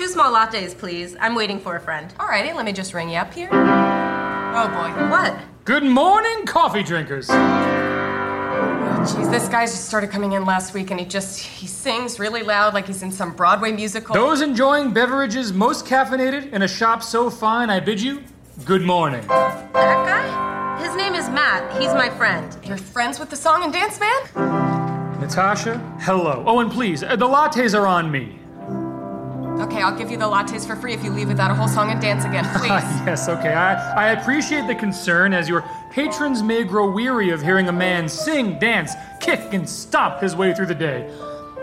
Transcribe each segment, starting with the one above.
Two small lattes, please. I'm waiting for a friend. All righty, let me just ring you up here. Oh boy. What? Good morning, coffee drinkers. Jeez, this guy just started coming in last week, and he sings really loud like he's in some Broadway musical. Those enjoying beverages most caffeinated in a shop so fine, I bid you good morning. That guy? His name is Matt. He's my friend. You're friends with the song and dance man? Natasha, hello. Oh, and please, the lattes are on me. Okay, I'll give you the lattes for free if you leave without a whole song and dance again, please. Yes, okay. I appreciate the concern, as your patrons may grow weary of hearing a man sing, dance, kick, and stomp his way through the day.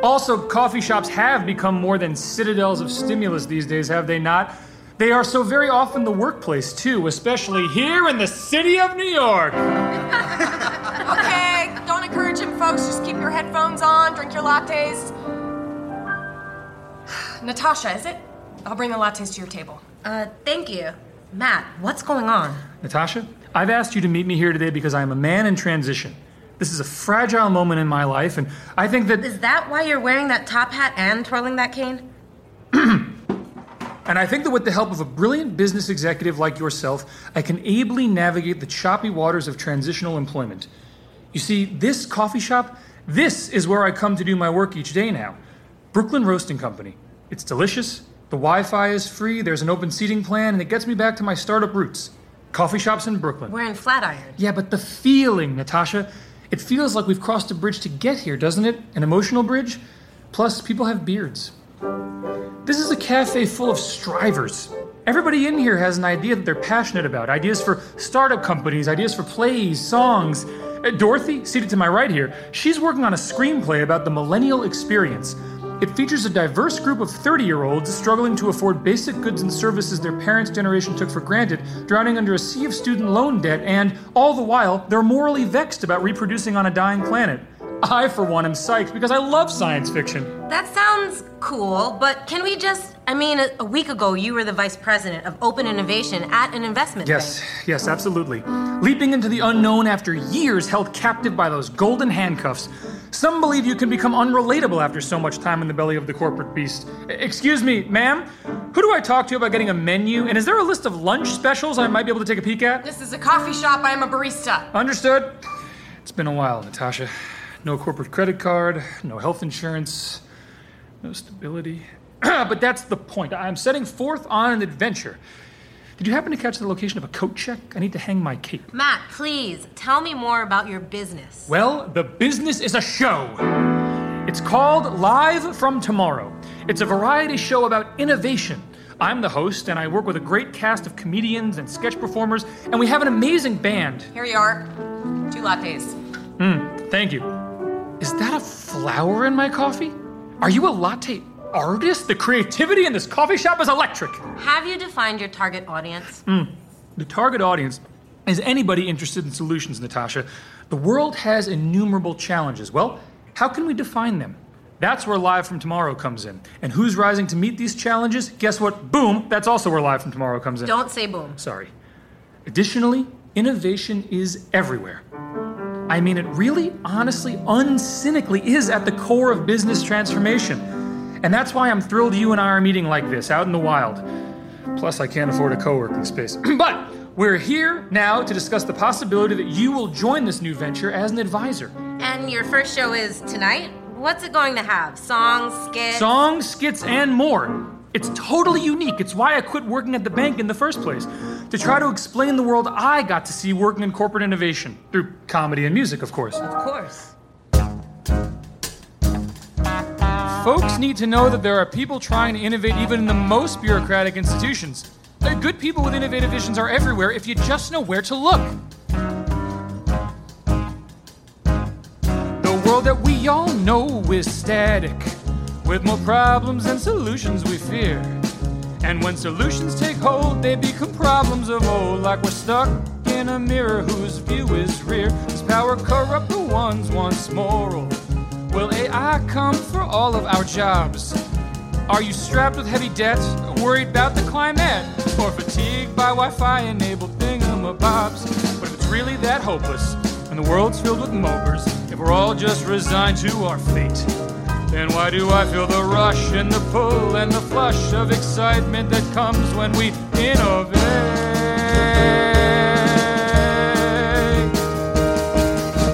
Also, coffee shops have become more than citadels of stimulus these days, have they not? They are so very often the workplace, too, especially here in the city of New York. Okay, don't encourage him, folks. Just keep your headphones on, drink your lattes. Natasha, is it? I'll bring the lattes to your table. Thank you. Matt, what's going on? Natasha, I've asked you to meet me here today because I am a man in transition. This is a fragile moment in my life, and I think that... Is that why you're wearing that top hat and twirling that cane? And I think that with the help of a brilliant business executive like yourself, I can ably navigate the choppy waters of transitional employment. You see, this coffee shop, this is where I come to do my work each day now. Brooklyn Roasting Company. It's delicious, the Wi-Fi is free, there's an open seating plan, and it gets me back to my startup roots. Coffee shops in Brooklyn. We're in Flatiron. Yeah, but the feeling, Natasha. It feels like we've crossed a bridge to get here, doesn't it? An emotional bridge? Plus, people have beards. This is a cafe full of strivers. Everybody in here has an idea that they're passionate about. Ideas for startup companies, ideas for plays, songs. Dorothy, seated to my right here, she's working on a screenplay about the millennial experience. It features a diverse group of 30-year-olds struggling to afford basic goods and services their parents' generation took for granted, drowning under a sea of student loan debt, and, all the while, they're morally vexed about reproducing on a dying planet. I, for one, am psyched because I love science fiction. That sounds cool, but can we just... I mean, a week ago, you were the vice president of open innovation at an investment bank. Yes, absolutely. Leaping into the unknown after years held captive by those golden handcuffs. Some believe you can become unrelatable after so much time in the belly of the corporate beast. Excuse me, ma'am, who do I talk to about getting a menu? And is there a list of lunch specials I might be able to take a peek at? This is a coffee shop. I am a barista. Understood. It's been a while, Natasha. No corporate credit card, no health insurance, no stability. But that's the point. I'm setting forth on an adventure. Did you happen to catch the location of a coat check? I need to hang my cape. Matt, please, tell me more about your business. Well, the business is a show. It's called Live from Tomorrow. It's a variety show about innovation. I'm the host, and I work with a great cast of comedians and sketch performers, and we have an amazing band. Here you are. 2 lattes. Thank you. Is that a flower in my coffee? Are you a latte artist? The creativity in this coffee shop is electric. Have you defined your target audience? The target audience is anybody interested in solutions, Natasha. The world has innumerable challenges. Well, how can we define them? That's where Live from Tomorrow comes in. And who's rising to meet these challenges? Guess what? Boom! That's also where Live from Tomorrow comes in. Don't say boom. Sorry. Additionally, innovation is everywhere. I mean, it really, honestly, uncynically is at the core of business transformation. And that's why I'm thrilled you and I are meeting like this, out in the wild. Plus, I can't afford a co-working space. But we're here now to discuss the possibility that you will join this new venture as an advisor. And your first show is tonight? What's it going to have? Songs, skits? Songs, skits, and more. It's totally unique. It's why I quit working at the bank in the first place, to try to explain the world I got to see working in corporate innovation, through comedy and music, of course. Of course. Folks need to know that there are people trying to innovate even in the most bureaucratic institutions. Good people with innovative visions are everywhere if you just know where to look. The world that we all know is static, with more problems than solutions we fear. And when solutions take hold, they become problems of old, like we're stuck in a mirror whose view is rear. Does power corrupt the ones once moral? Will AI come for all of our jobs? Are you strapped with heavy debt, worried about the climate, or fatigued by Wi-Fi-enabled thingamabobs? But if it's really that hopeless, and the world's filled with mopers, if we're all just resigned to our fate, Then why do I feel the rush and the pull and the flush of excitement that comes when we innovate?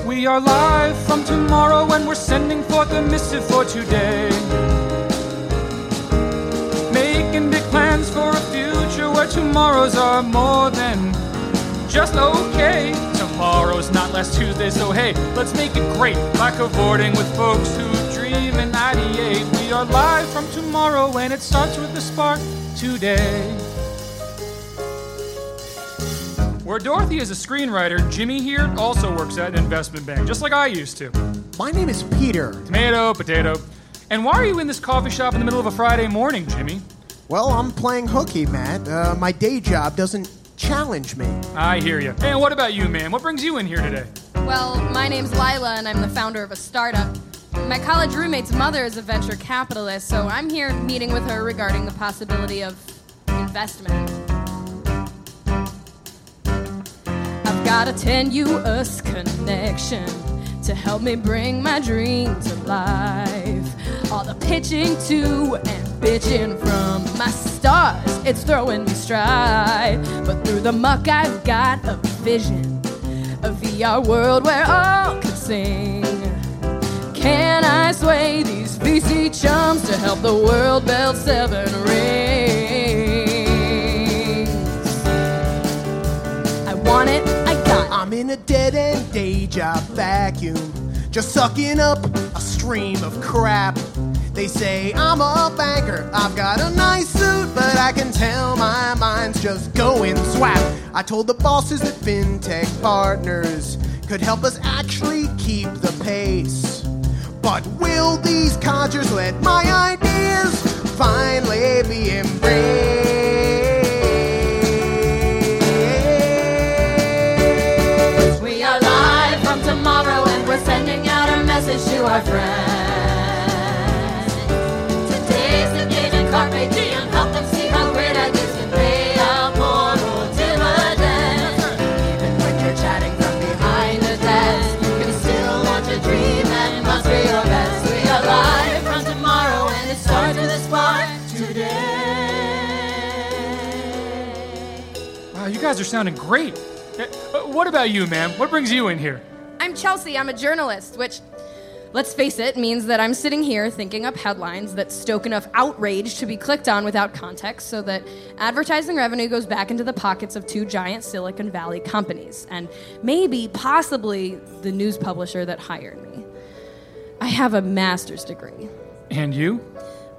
We are live from tomorrow and we're sending forth a missive for today. Making big plans for a future where tomorrows are more than just okay. Tomorrow's not last Tuesday, so hey, let's make it great. By cavorting with folks who dream and ideate. We are live from tomorrow, and it starts with the spark today. Where Dorothy is a screenwriter, Jimmy here also works at an investment bank, just like I used to. My name is Peter. Tomato, potato. And why are you in this coffee shop in the middle of a Friday morning, Jimmy? Well, I'm playing hooky, Matt. My day job doesn't challenge me. I hear you. And what about you, ma'am? What brings you in here today? Well, my name's Lila, and I'm the founder of a startup. My college roommate's mother is a venture capitalist, so I'm here meeting with her regarding the possibility of investment. I've got a tenuous connection to help me bring my dream to life. All the pitching to and bitching from my stars, it's throwing me stride. But through the muck I've got a vision, a VR world where all can sing. Can I sway these VC chums to help the world build 7 rings? I want it, I got it. I'm in a dead-end day job vacuum, just sucking up a stream of crap. They say I'm a banker, I've got a nice suit, but I can tell my mind's just going swap. I told the bosses that fintech partners could help us actually keep the pace. But will these codgers let my ideas finally be embraced? We are live from tomorrow and we're sending out a message to our friends. Today's the day to carpe diem, help them see how great ideas can pay a moral dividend. Even when you're chatting from behind the desk, you can still launch a dream and must be your best. We are live from tomorrow and it starts with a spark today. Wow, you guys are sounding great. What about you, ma'am? What brings you in here? I'm Chelsea. I'm a journalist, which, let's face it, means that I'm sitting here thinking up headlines that stoke enough outrage to be clicked on without context so that advertising revenue goes back into the pockets of 2 giant Silicon Valley companies and maybe, possibly, the news publisher that hired me. I have a master's degree. And you?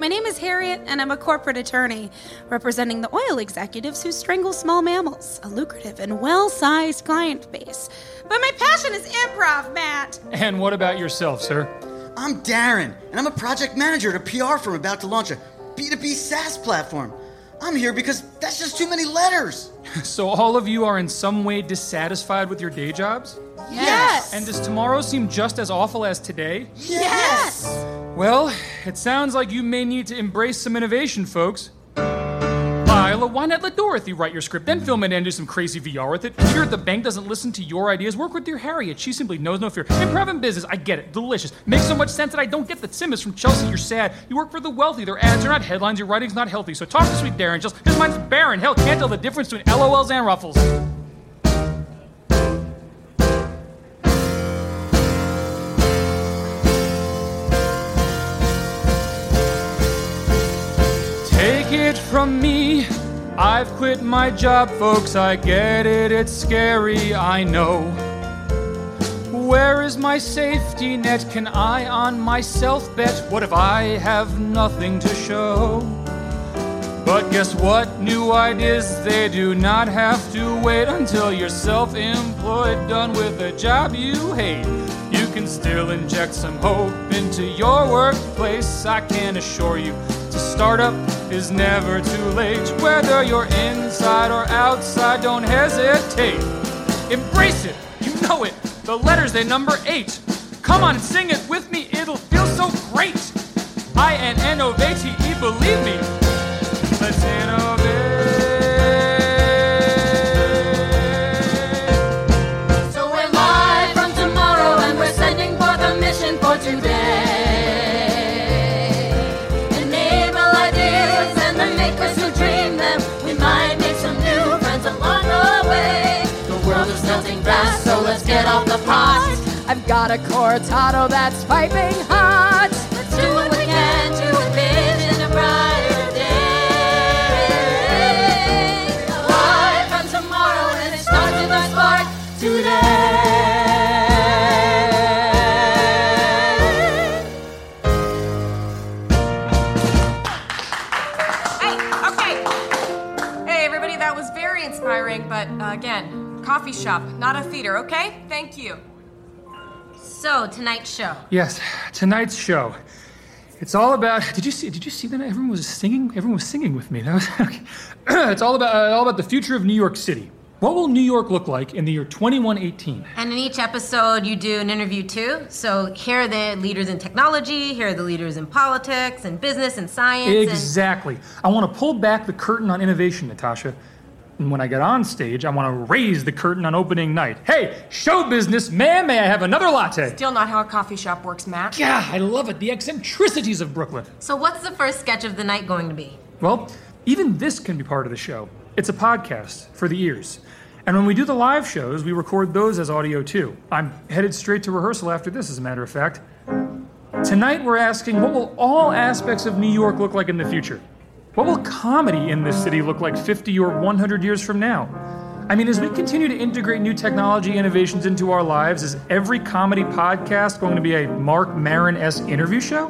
My name is Harriet, and I'm a corporate attorney representing the oil executives who strangle small mammals, a lucrative and well-sized client base. But my passion is improv, Matt. And what about yourself, sir? I'm Darren, and I'm a project manager at a PR firm about to launch a B2B SaaS platform. I'm here because that's just too many letters. So all of you are in some way dissatisfied with your day jobs? Yes. And does tomorrow seem just as awful as today? Yes. Well, it sounds like you may need to embrace some innovation, folks. Lila, why not let Dorothy write your script, then film it and do some crazy VR with it? Peter at the bank doesn't listen to your ideas. Work with dear Harriet. She simply knows no fear. Improv in business, I get it. Delicious. Makes so much sense that I don't get that Sim is from Chelsea. You're sad. You work for the wealthy. Their ads are not headlines. Your writing's not healthy. So talk to sweet Darren. Just his mind's barren. Hell, can't tell the difference between LOLs and ruffles. Take it from me, I've quit my job, folks, I get it, it's scary, I know. Where is my safety net? Can I on myself bet? What if I have nothing to show? But guess what? New ideas, they do not have to wait until you're self-employed, done with a job you hate. You can still inject some hope into your workplace, I can assure you. To start up is never too late. Whether you're inside or outside, don't hesitate. Embrace it, you know it. The letters, they number 8. Come on and sing it with me, it'll feel so great. INNOVATE, believe me. Let's innovate. So we're live from tomorrow and we're sending forth a mission for today. I've got a cortado that's piping hot. Let's do what we can to envision a brighter day. Live from tomorrow, and it starts with our spark today. Hey, okay. Hey, everybody, that was very inspiring, but again, coffee shop, not a theater, okay? Thank you. So, tonight's show. Yes, tonight's show. It's all about... Did you see that? Everyone was singing. Everyone was singing with me. That was okay. It's all about the future of New York City. What will New York look like in the year 2118? And in each episode, you do an interview too. So here are the leaders in technology. Here are the leaders in politics and business and science. Exactly. I want to pull back the curtain on innovation, Natasha. And when I get on stage, I want to raise the curtain on opening night. Hey, show business, man, may I have another latte? Still not how a coffee shop works, Matt. Yeah, I love it. The eccentricities of Brooklyn. So what's the first sketch of the night going to be? Well, even this can be part of the show. It's a podcast for the ears. And when we do the live shows, we record those as audio, too. I'm headed straight to rehearsal after this, as a matter of fact. Tonight, we're asking, what will all aspects of New York look like in the future? What will comedy in this city look like 50 or 100 years from now? I mean, as we continue to integrate new technology innovations into our lives, is every comedy podcast going to be a Mark Maron-esque interview show?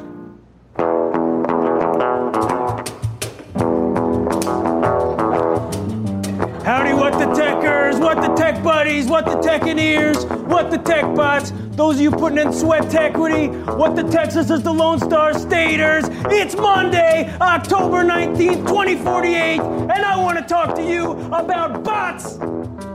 Howdy, what the techers, what the tech buddies, what the techineers, what the tech bots, those of you putting in sweat equity, what the Texas is the Lone Star Staters. It's Monday, October 19th, 2048, and I want to talk to you about bots.